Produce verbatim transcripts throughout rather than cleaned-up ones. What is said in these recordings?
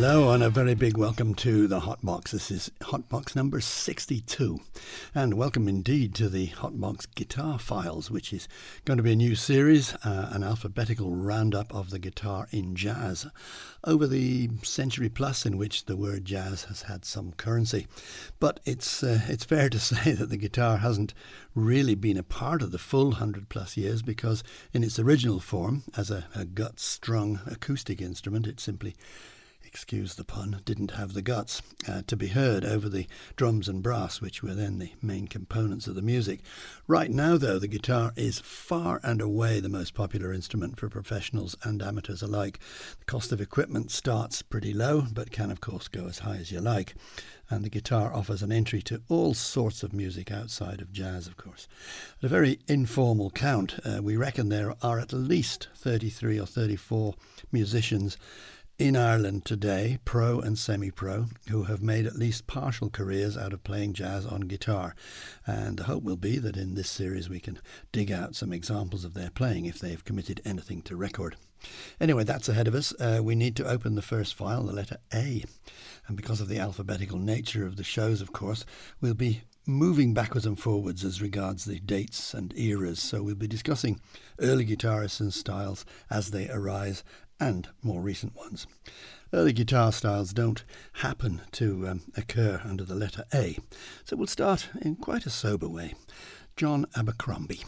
Hello and a very big welcome to The Hot Box. This is Hot Box number sixty-two. And welcome indeed to The Hot Box Guitar Files, which is going to be a new series, uh, an alphabetical roundup of the guitar in jazz, over the century plus in which the word jazz has had some currency. But it's, uh, it's fair to say that the guitar hasn't really been a part of the full hundred plus years, because in its original form, as a, a gut-strung acoustic instrument, it simply, excuse the pun, didn't have the guts uh, to be heard over the drums and brass, which were then the main components of the music. Right now, though, the guitar is far and away the most popular instrument for professionals and amateurs alike. The cost of equipment starts pretty low, but can, of course, go as high as you like. And the guitar offers an entry to all sorts of music outside of jazz, of course. At a very informal count, uh, we reckon there are at least thirty-three or thirty-four musicians in Ireland today, pro and semi-pro, who have made at least partial careers out of playing jazz on guitar. And the hope will be that in this series we can dig out some examples of their playing if they've committed anything to record. Anyway, that's ahead of us. Uh, we need to open the first file, the letter A. And because of the alphabetical nature of the shows, of course, we'll be moving backwards and forwards as regards the dates and eras. So we'll be discussing early guitarists and styles as they arise, and more recent ones. Early guitar styles don't happen to um, occur under the letter A, so we'll start in quite a sober way. John Abercrombie.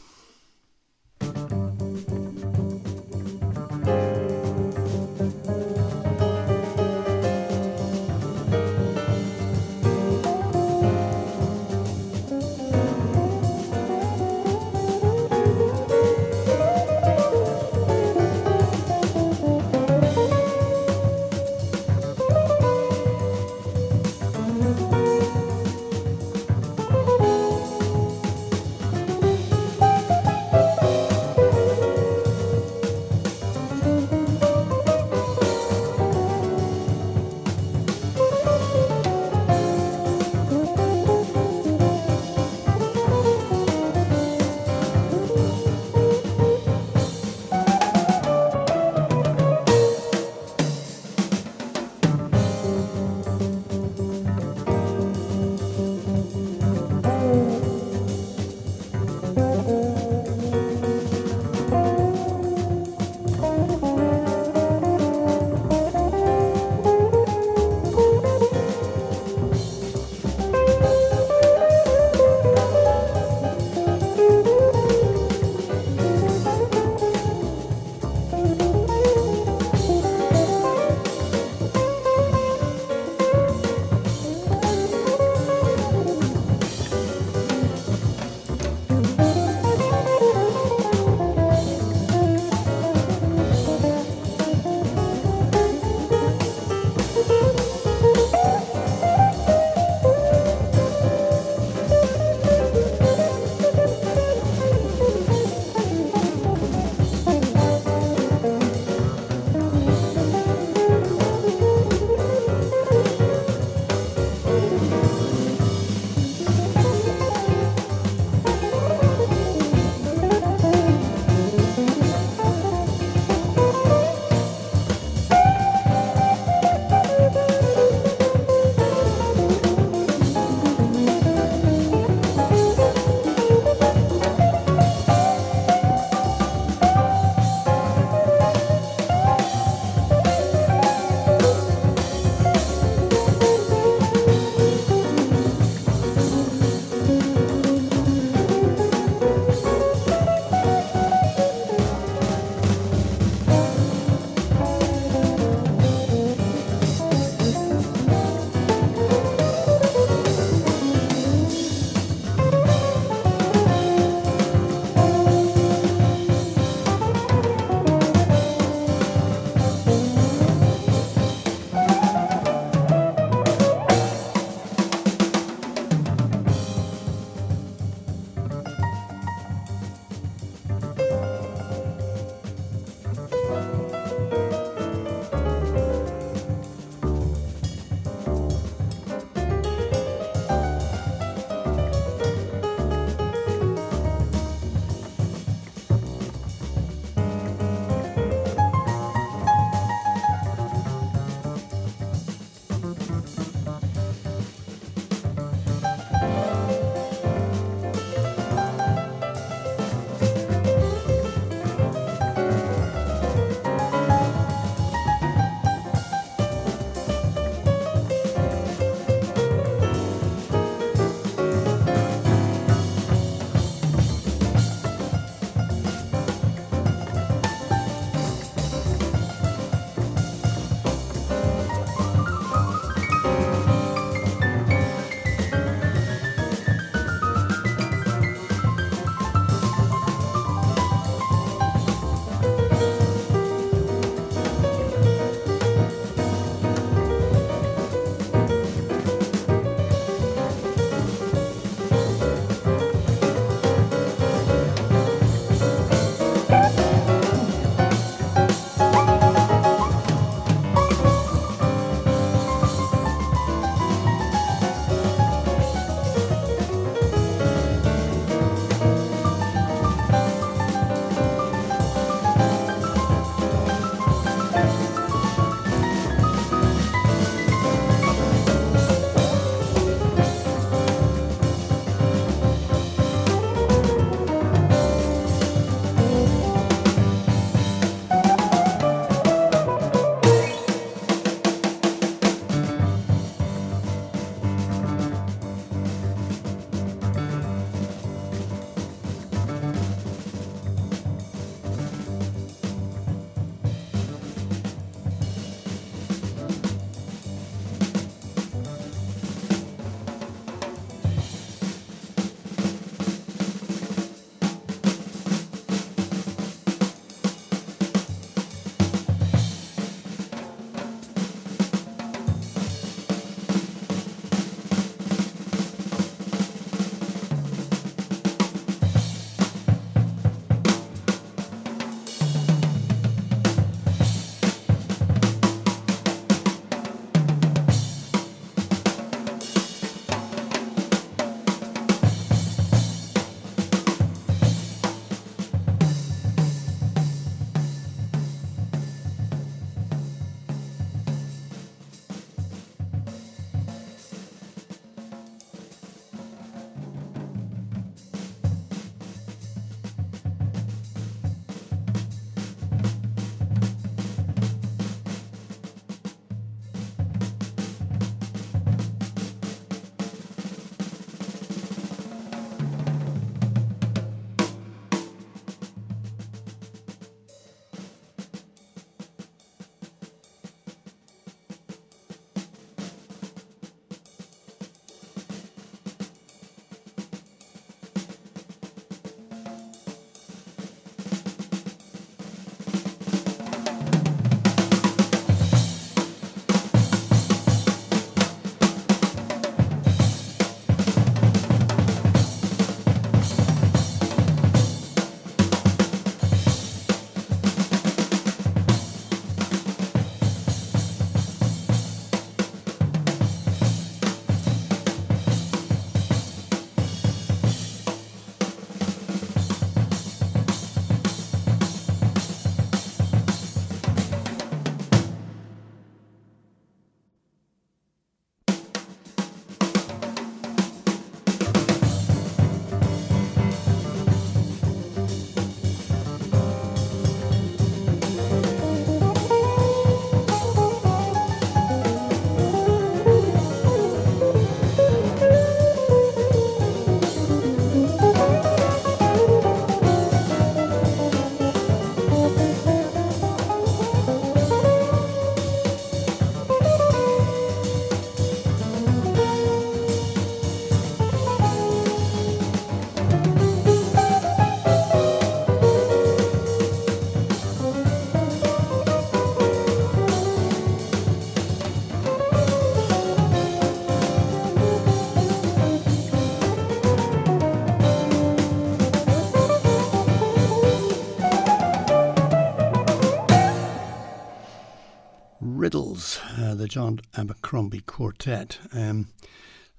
Uh, the John Abercrombie Quartet, um,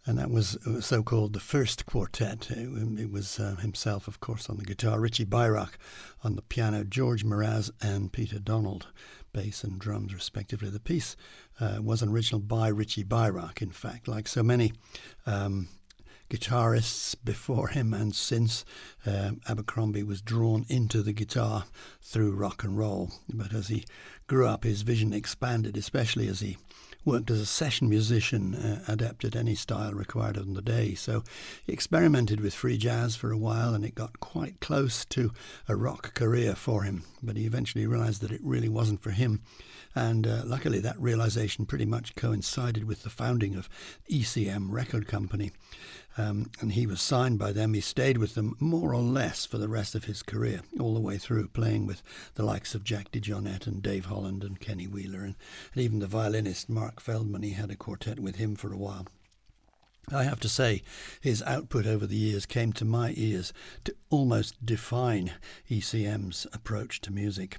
and that was so-called the first quartet. It, it was uh, himself, of course, on the guitar, Richie Beirach on the piano, George Mraz and Peter Donald, bass and drums respectively. The piece uh, was an original by Richie Beirach, in fact, like so many um, guitarists before him and since. Um, Abercrombie was drawn into the guitar through rock and roll, but as he grew up his vision expanded, especially as he worked as a session musician, uh, adept at any style required on the day. So he experimented with free jazz for a while, and it got quite close to a rock career for him. But he eventually realised that it really wasn't for him. And uh, luckily that realisation pretty much coincided with the founding of E C M Record Company. Um, and he was signed by them. He stayed with them more or less for the rest of his career, all the way through, playing with the likes of Jack DeJohnette and Dave Holland and Kenny Wheeler and, and even the violinist Mark Feldman. He had a quartet with him for a while. I have to say, his output over the years came to my ears to almost define E C M's approach to music.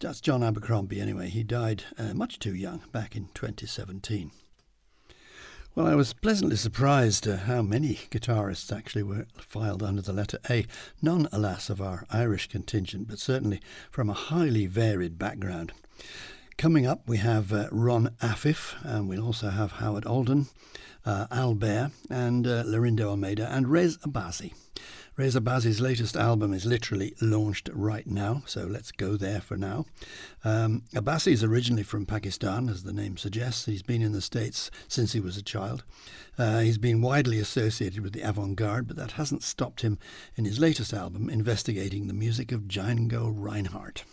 That's John Abercrombie anyway. He died uh, much too young back in twenty seventeen. Well, I was pleasantly surprised uh, how many guitarists actually were filed under the letter A. None, alas, of our Irish contingent, but certainly from a highly varied background. Coming up, we have uh, Ron Affif, and we'll also have Howard Alden, uh, Albert, and uh, Lorindo Almeida, and Rez Abbasi. Rez Abbasi's latest album is literally launched right now, so let's go there for now. Um, Abbasi is originally from Pakistan, as the name suggests. He's been in the States since he was a child. Uh, he's been widely associated with the avant-garde, but that hasn't stopped him in his latest album, investigating the music of Django Reinhardt.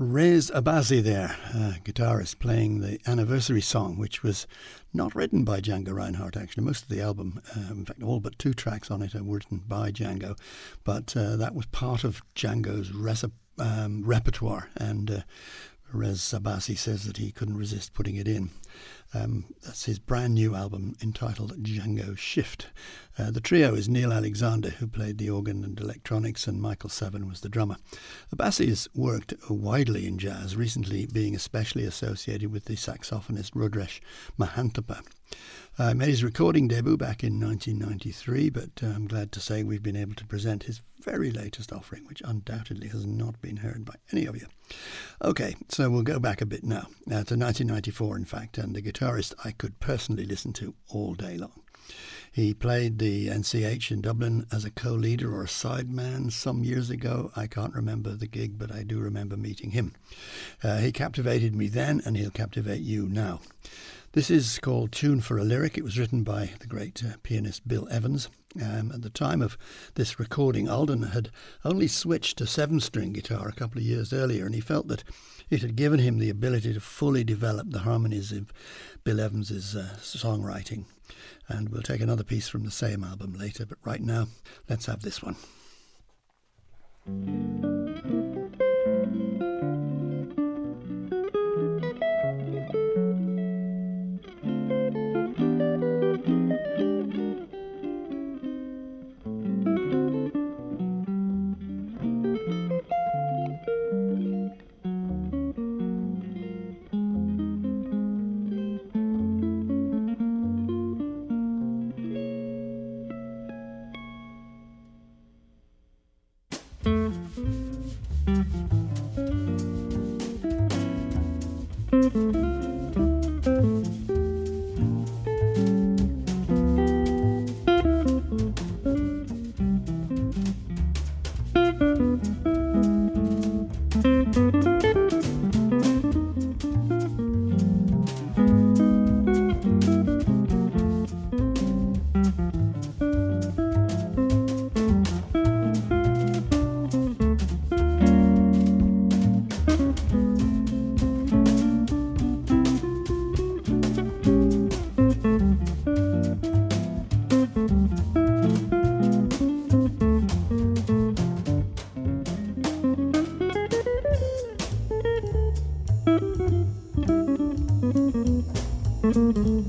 Rez Abbasi there, a guitarist playing the anniversary song, which was not written by Django Reinhardt, actually. Most of the album, uh, in fact, all but two tracks on it are written by Django, but uh, that was part of Django's resi- um, repertoire, and uh, Rez Abbasi says that he couldn't resist putting it in. Um, that's his brand new album entitled Django Shift. Uh, the trio is Neil Alexander, who played the organ and electronics, and Michael Savin was the drummer. Abbasi has worked widely in jazz, recently being especially associated with the saxophonist Rudresh Mahanthappa. Uh, made his recording debut back in nineteen ninety-three, but uh, I'm glad to say we've been able to present his very latest offering, which undoubtedly has not been heard by any of you. Okay, so we'll go back a bit now, uh, to nineteen ninety-four, in fact, and the guitarist I could personally listen to all day long. He played the N C H in Dublin as a co-leader or a sideman some years ago. I can't remember the gig, but I do remember meeting him. Uh, he captivated me then, and he'll captivate you now. This is called Tune for a Lyric. It was written by the great uh, pianist Bill Evans. Um, at the time of this recording, Alden had only switched to seven-string guitar a couple of years earlier, and he felt that it had given him the ability to fully develop the harmonies of Bill Evans' uh, songwriting. And we'll take another piece from the same album later, but right now, let's have this one. Thank you.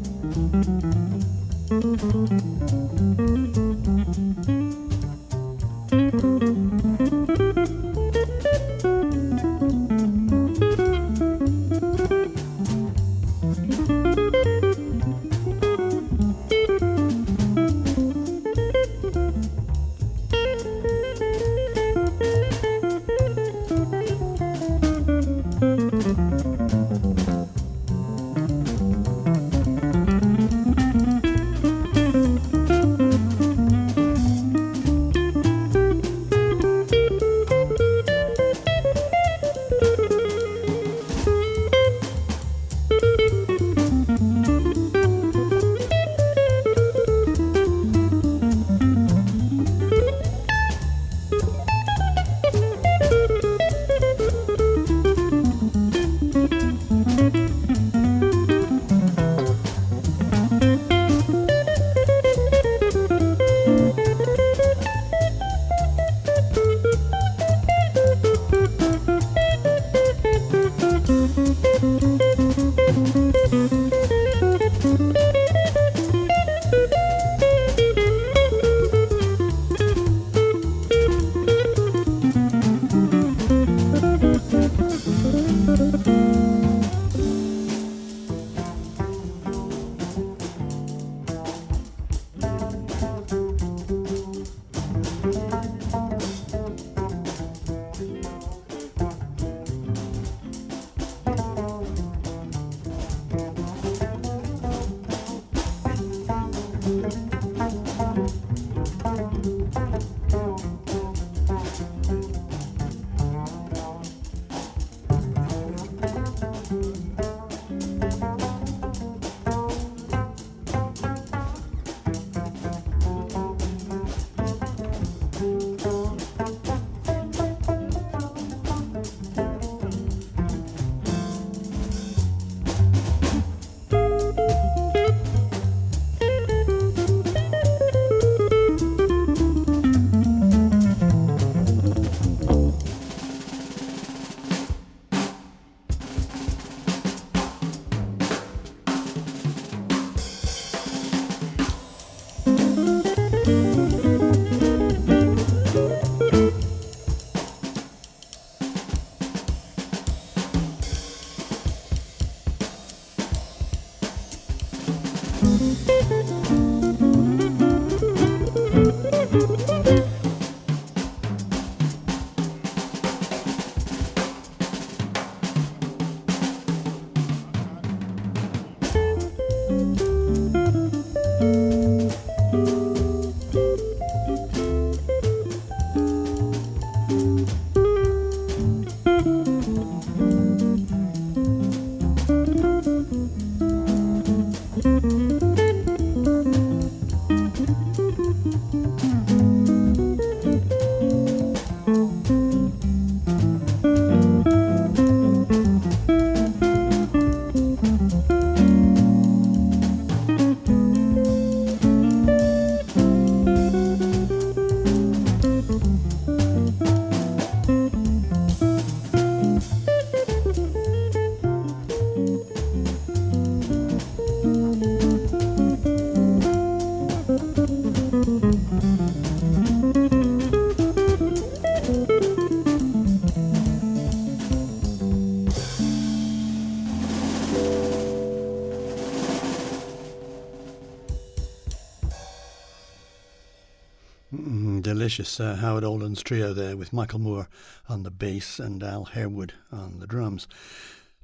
Uh, Howard Alden's trio there with Michael Moore on the bass and Al Harewood on the drums.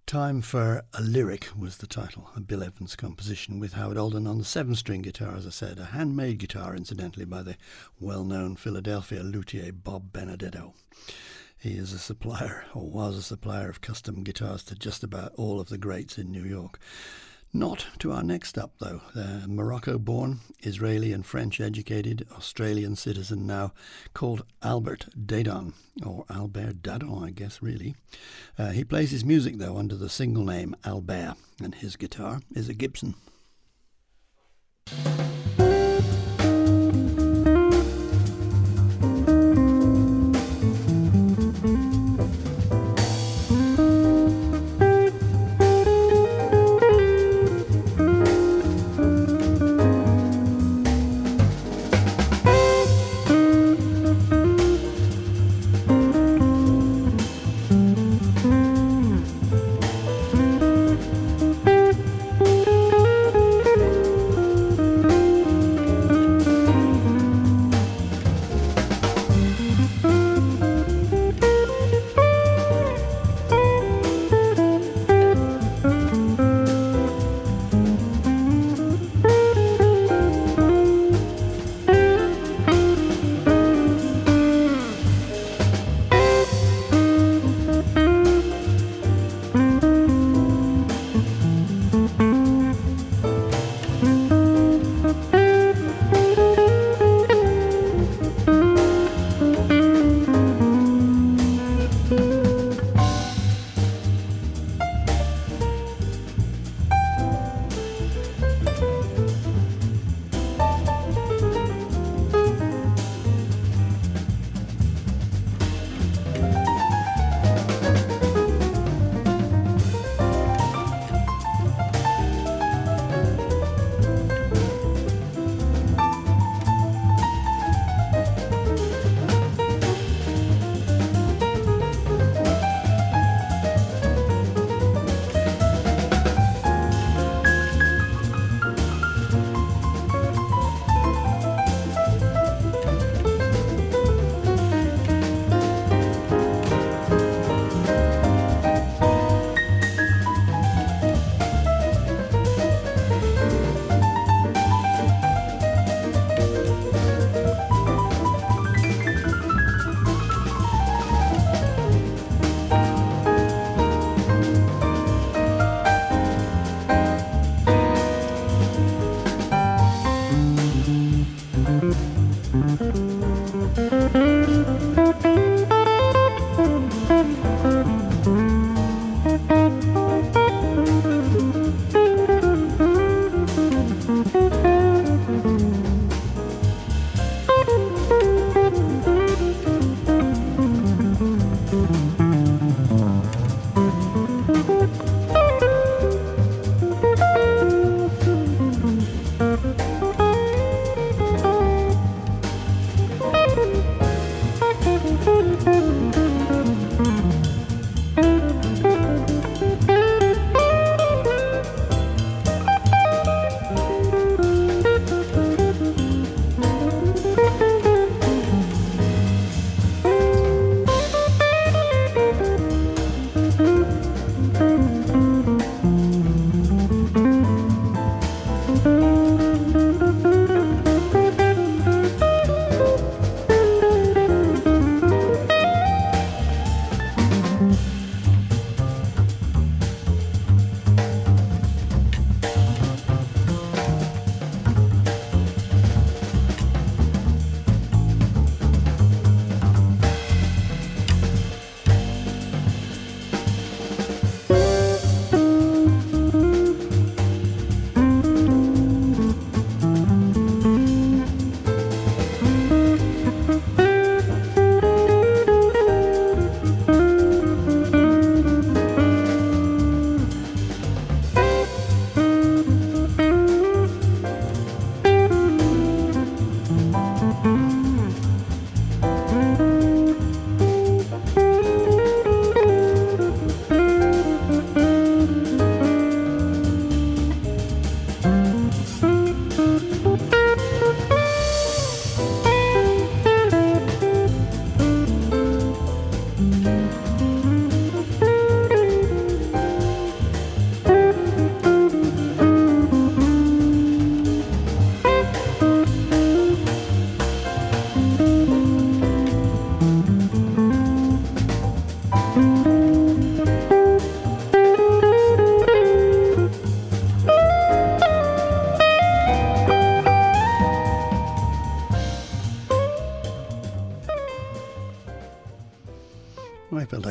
Time for a Lyric was the title, a Bill Evans composition with Howard Alden on the seven-string guitar, as I said, a handmade guitar, incidentally, by the well-known Philadelphia luthier Bob Benedetto. He is a supplier, or was a supplier, of custom guitars to just about all of the greats in New York. Not to our next up, though. Uh, Morocco-born, Israeli and French-educated, Australian citizen now, called Albert Dadon, or Albert Dadon, I guess, really. Uh, he plays his music, though, under the single name Albert, and his guitar is a Gibson. Thank you.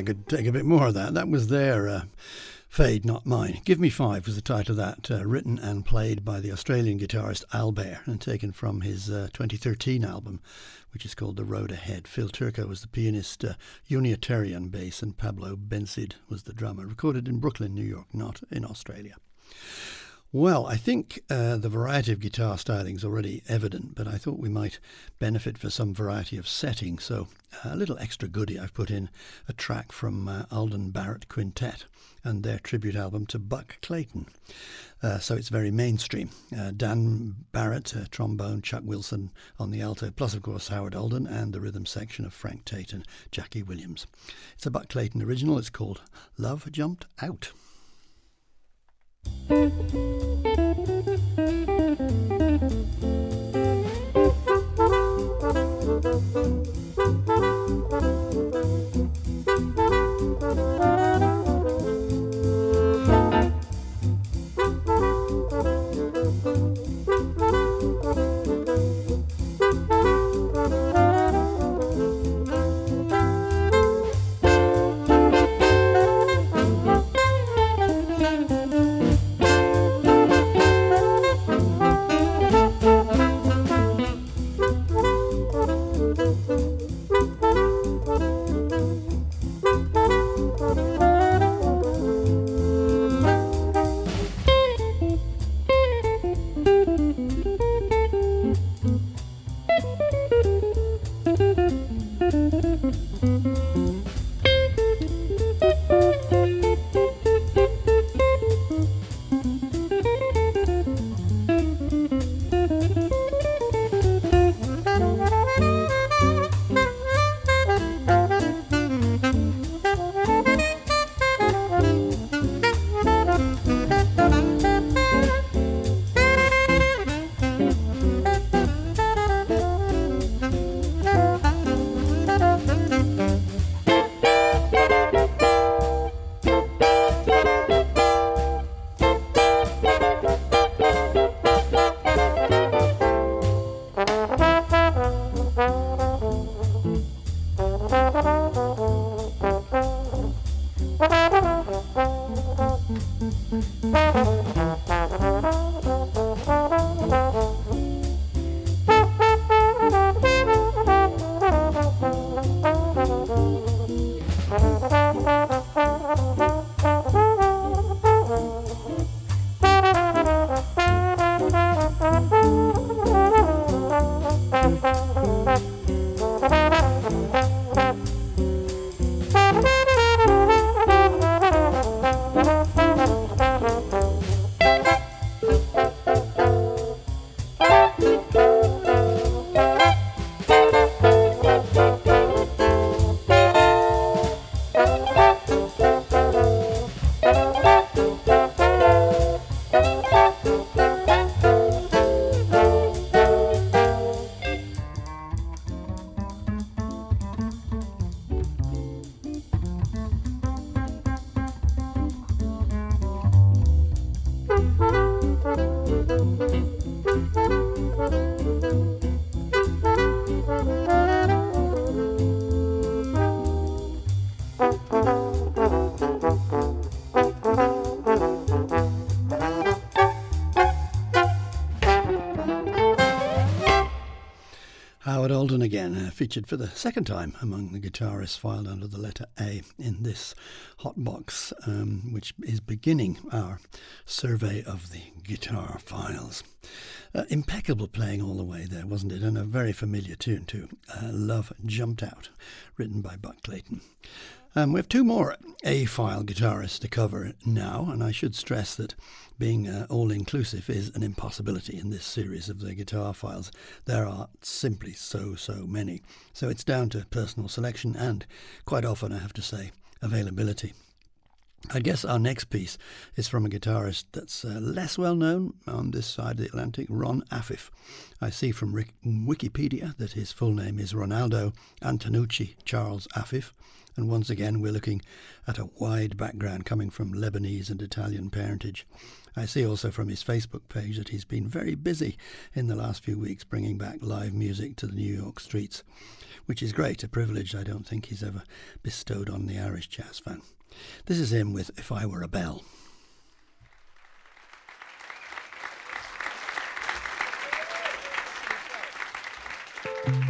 could take a bit more of that. That was their uh, Fade, Not Mine. Give Me Five was the title of that, uh, written and played by the Australian guitarist Albert and taken from his uh, twenty thirteen album, which is called The Road Ahead. Phil Turco was the pianist, uh, Unitarian bass, and Pablo Bensid was the drummer. Recorded in Brooklyn, New York, not in Australia. Well, I think uh, the variety of guitar styling is already evident, but I thought we might benefit for some variety of setting. So uh, a little extra goodie, I've put in a track from uh, Alden Barrett Quintet and their tribute album to Buck Clayton. Uh, so it's very mainstream. Uh, Dan Barrett, uh, trombone, Chuck Wilson on the alto, plus of course Howard Alden and the rhythm section of Frank Tate and Jackie Williams. It's a Buck Clayton original. It's called Love Jumped Out. Alden again, uh, featured for the second time among the guitarists filed under the letter A in this Hot Box, um, which is beginning our survey of the guitar files. Uh, impeccable playing all the way there, wasn't it? And a very familiar tune too, uh, Love Jumped Out, written by Buck Clayton. Um, we have two more A-file guitarists to cover now, and I should stress that being uh, all-inclusive is an impossibility in this series of the guitar files. There are simply so, so many. So it's down to personal selection and, quite often, I have to say, availability. I guess our next piece is from a guitarist that's uh, less well known on this side of the Atlantic, Ron Affif. I see from Rick- Wikipedia that his full name is Ronaldo Antonucci Charles Affif. And once again, we're looking at a wide background coming from Lebanese and Italian parentage. I see also from his Facebook page that he's been very busy in the last few weeks bringing back live music to the New York streets, which is great, a privilege I don't think he's ever bestowed on the Irish jazz fan. This is him with If I Were a Bell. Thank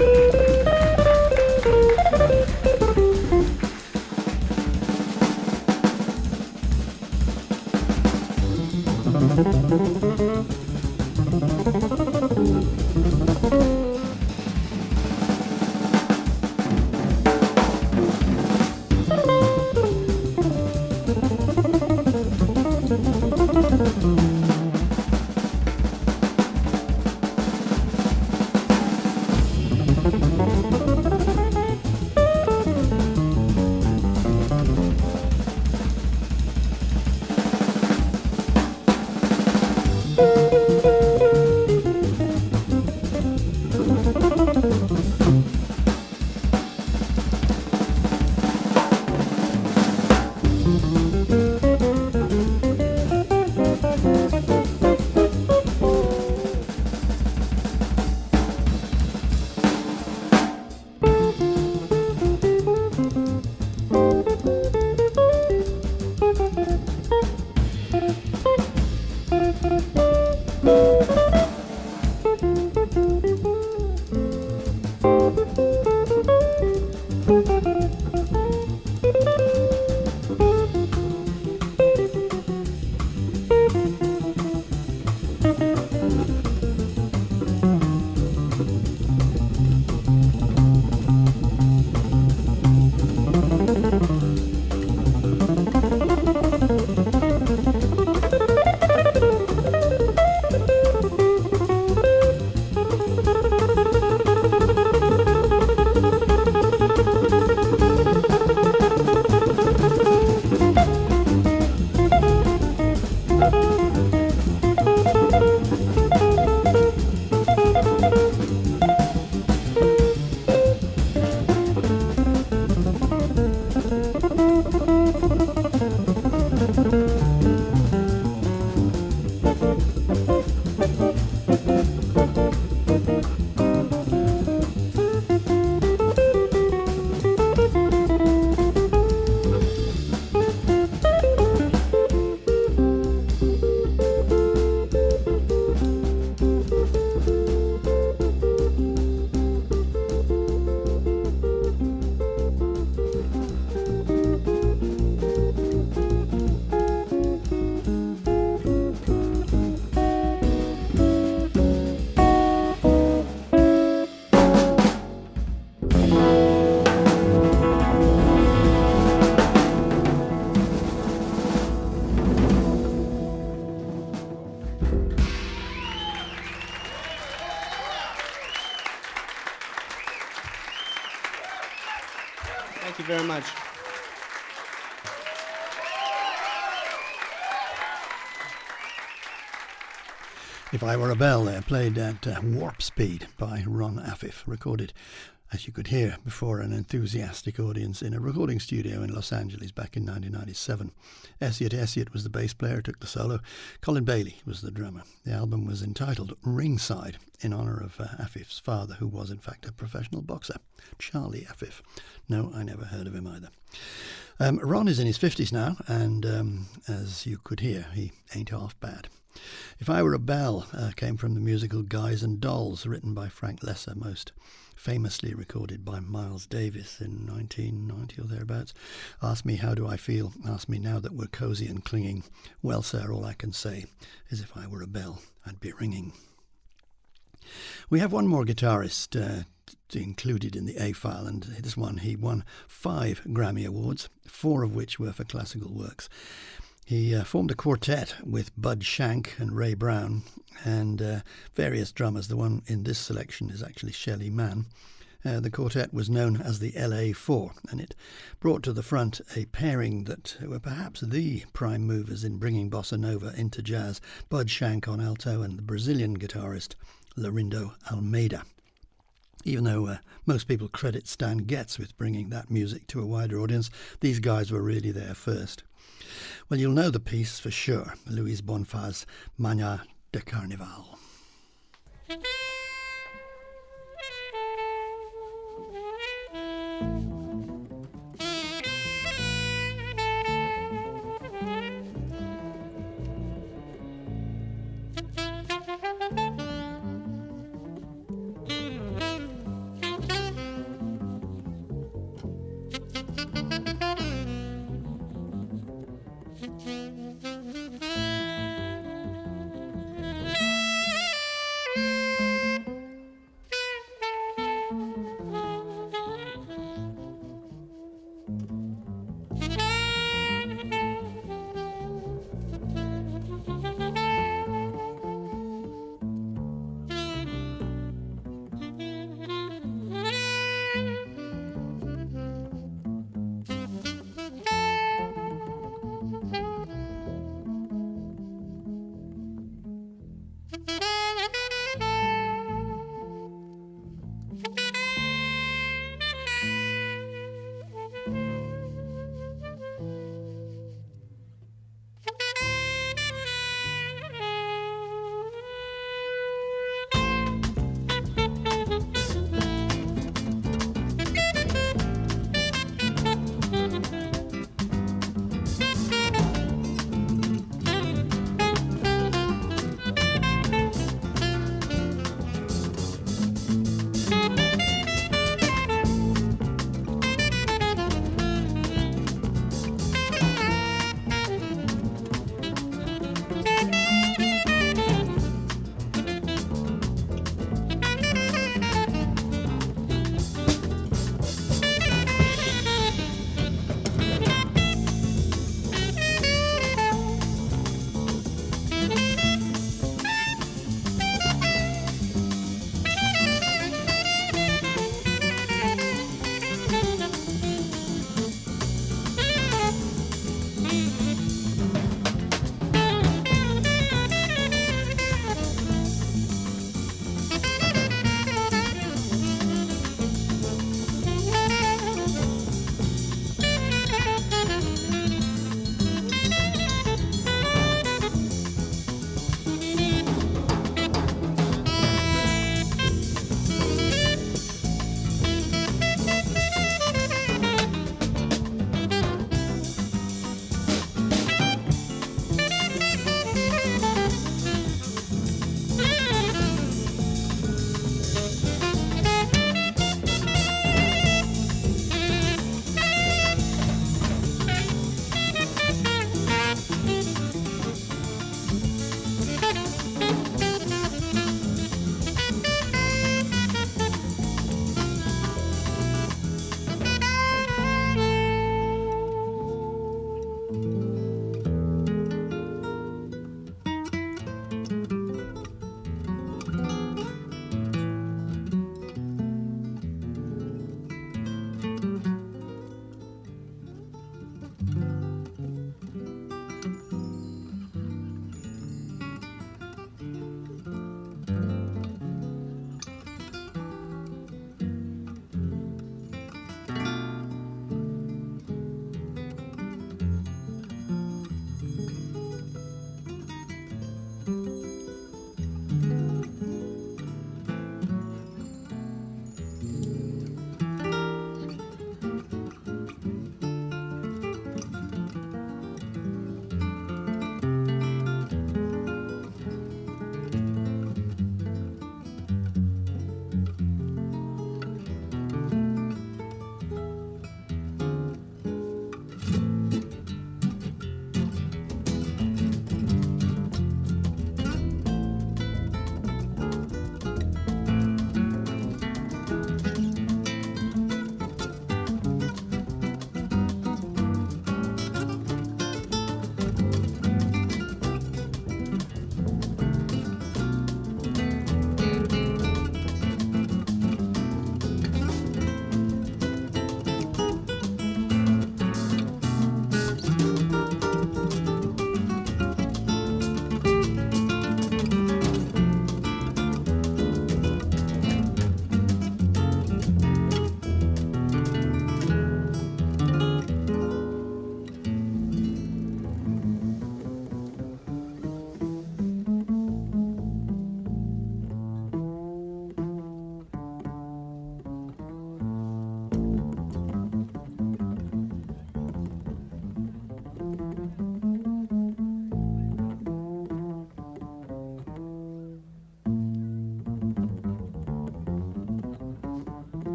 you. Very much. If I Were a Bell there, played at uh, Warp Speed by Ron Affif, recorded, as you could hear, before an enthusiastic audience in a recording studio in Los Angeles back in nineteen ninety-seven. Elliot Elliott was the bass player, took the solo. Colin Bailey was the drummer. The album was entitled Ringside, in honour of uh, Affif's father, who was in fact a professional boxer, Charlie Affif. No, I never heard of him either. Um, Ron is in his fifties now, and um, as you could hear, he ain't half bad. If I Were a Bell uh, came from the musical Guys and Dolls, written by Frank Lesser, most famously recorded by Miles Davis in nineteen ninety or thereabouts. Ask me how do I feel, ask me now that we're cosy and clinging. Well, sir, all I can say is if I were a bell, I'd be ringing. We have one more guitarist uh, included in the A File, and this one, he won five Grammy Awards, four of which were for classical works. He uh, formed a quartet with Bud Shank and Ray Brown and uh, various drummers. The one in this selection is actually Shelley Mann. Uh, the quartet was known as the L A four, and it brought to the front a pairing that were perhaps the prime movers in bringing bossa nova into jazz, Bud Shank on alto and the Brazilian guitarist Lorindo Almeida. Even though uh, most people credit Stan Getz with bringing that music to a wider audience, these guys were really there first. Well, you'll know the piece for sure, Luis Bonfa's Mania de Carnaval.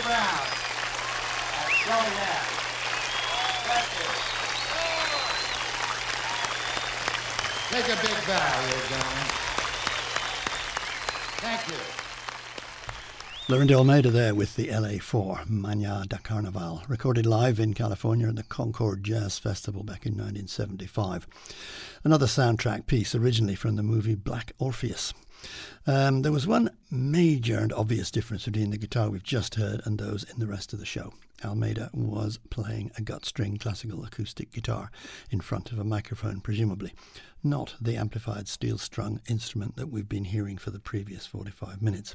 Charlie Brown and Johnny Nash. Thank you. Take a big bow, you gentlemen. Thank you. Lorindo Almeida there with the L A four, Mania de Carnaval, recorded live in California at the Concord Jazz Festival back in nineteen seventy-five. Another soundtrack piece originally from the movie Black Orpheus. Um, there was one major and obvious difference between the guitar we've just heard and those in the rest of the show. Almeida was playing a gut string classical acoustic guitar in front of a microphone, presumably, not the amplified steel strung instrument that we've been hearing for the previous forty-five minutes.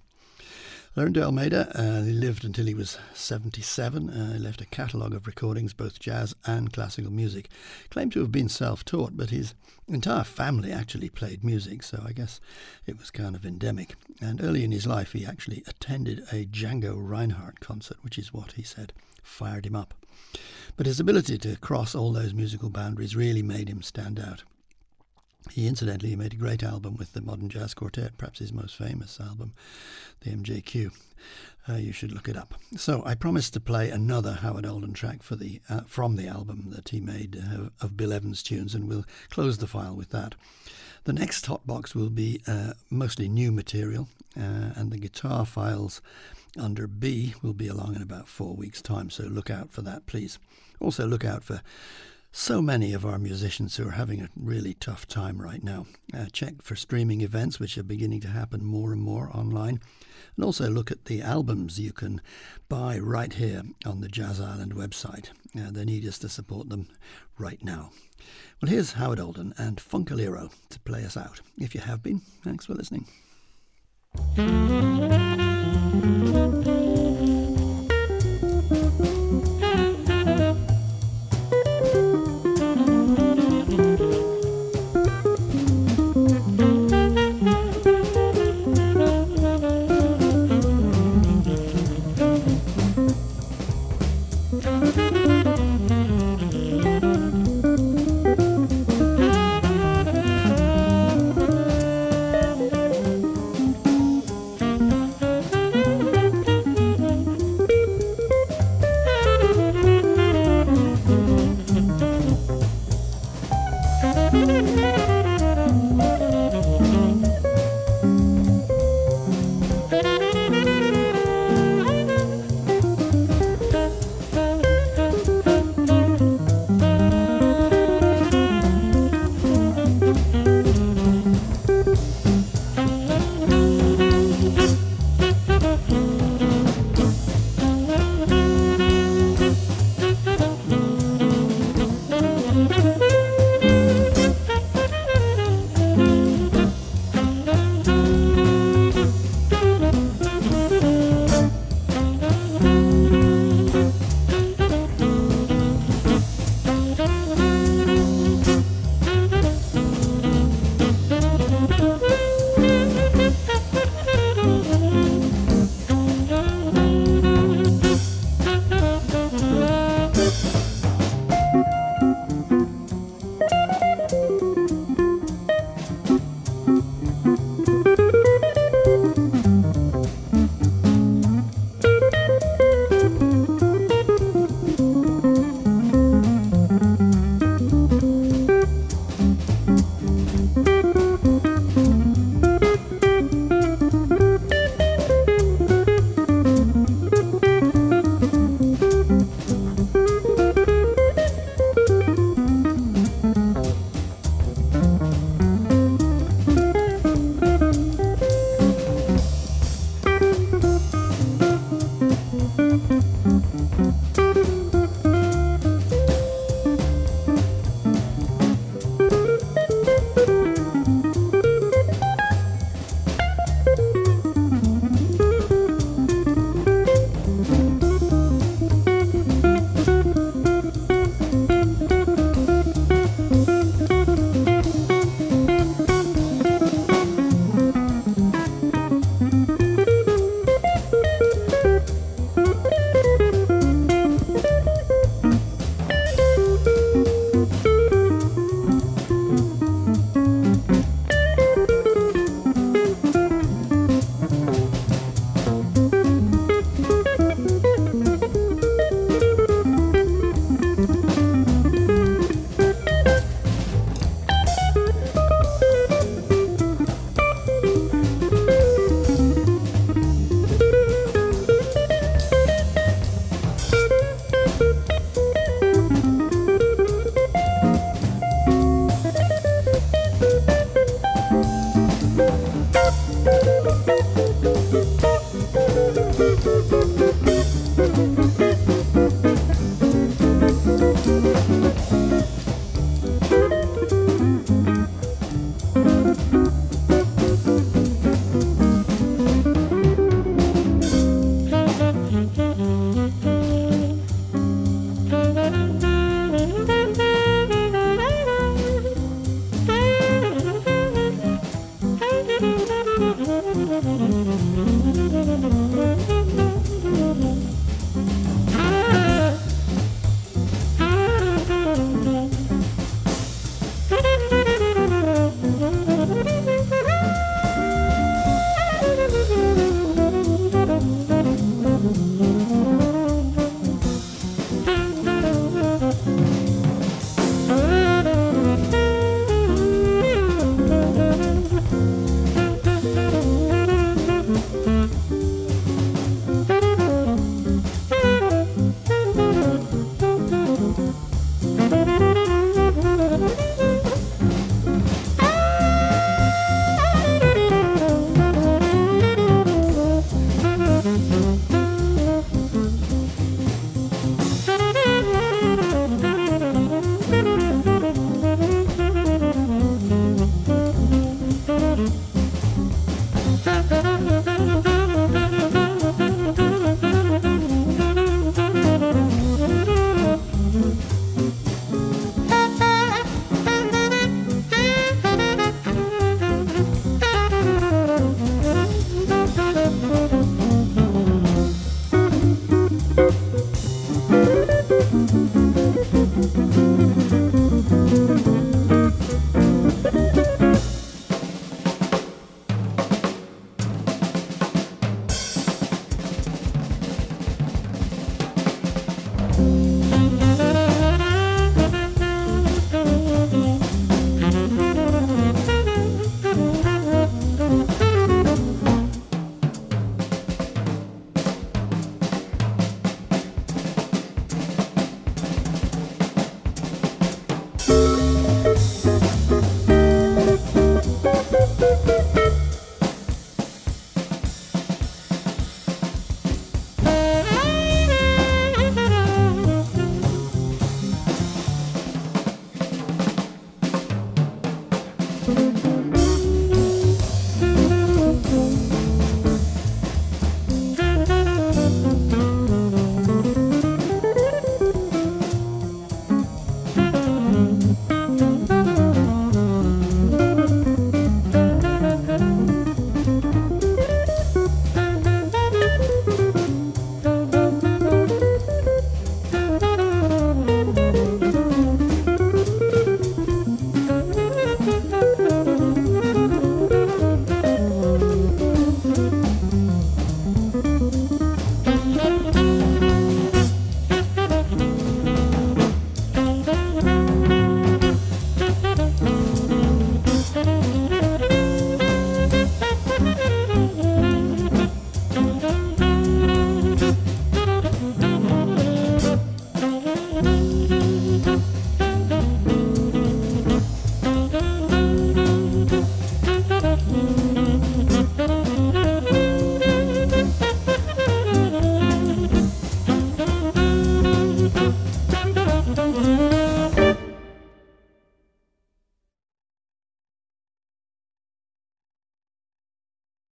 Lorindo Almeida, uh, he lived until he was seventy-seven. Uh, he left a catalogue of recordings, both jazz and classical music. Claimed to have been self-taught, but his entire family actually played music, so I guess it was kind of endemic. And early in his life, he actually attended a Django Reinhardt concert, which is what, he said, fired him up. But his ability to cross all those musical boundaries really made him stand out. He incidentally made a great album with the Modern Jazz Quartet, perhaps his most famous album, the M J Q. Uh, you should look it up. So I promised to play another Howard Alden track for the uh, from the album that he made uh, of Bill Evans tunes, and we'll close the file with that. The next Hot Box will be uh, mostly new material, uh, and the Guitar Files under B will be along in about four weeks' time, so look out for that, please. Also look out for so many of our musicians who are having a really tough time right now. Uh, check for streaming events, which are beginning to happen more and more online. And also look at the albums you can buy right here on the Jazz Island website. Uh, they need us to support them right now. Well, here's Howard Alden and Funkalero to play us out. If you have been, thanks for listening.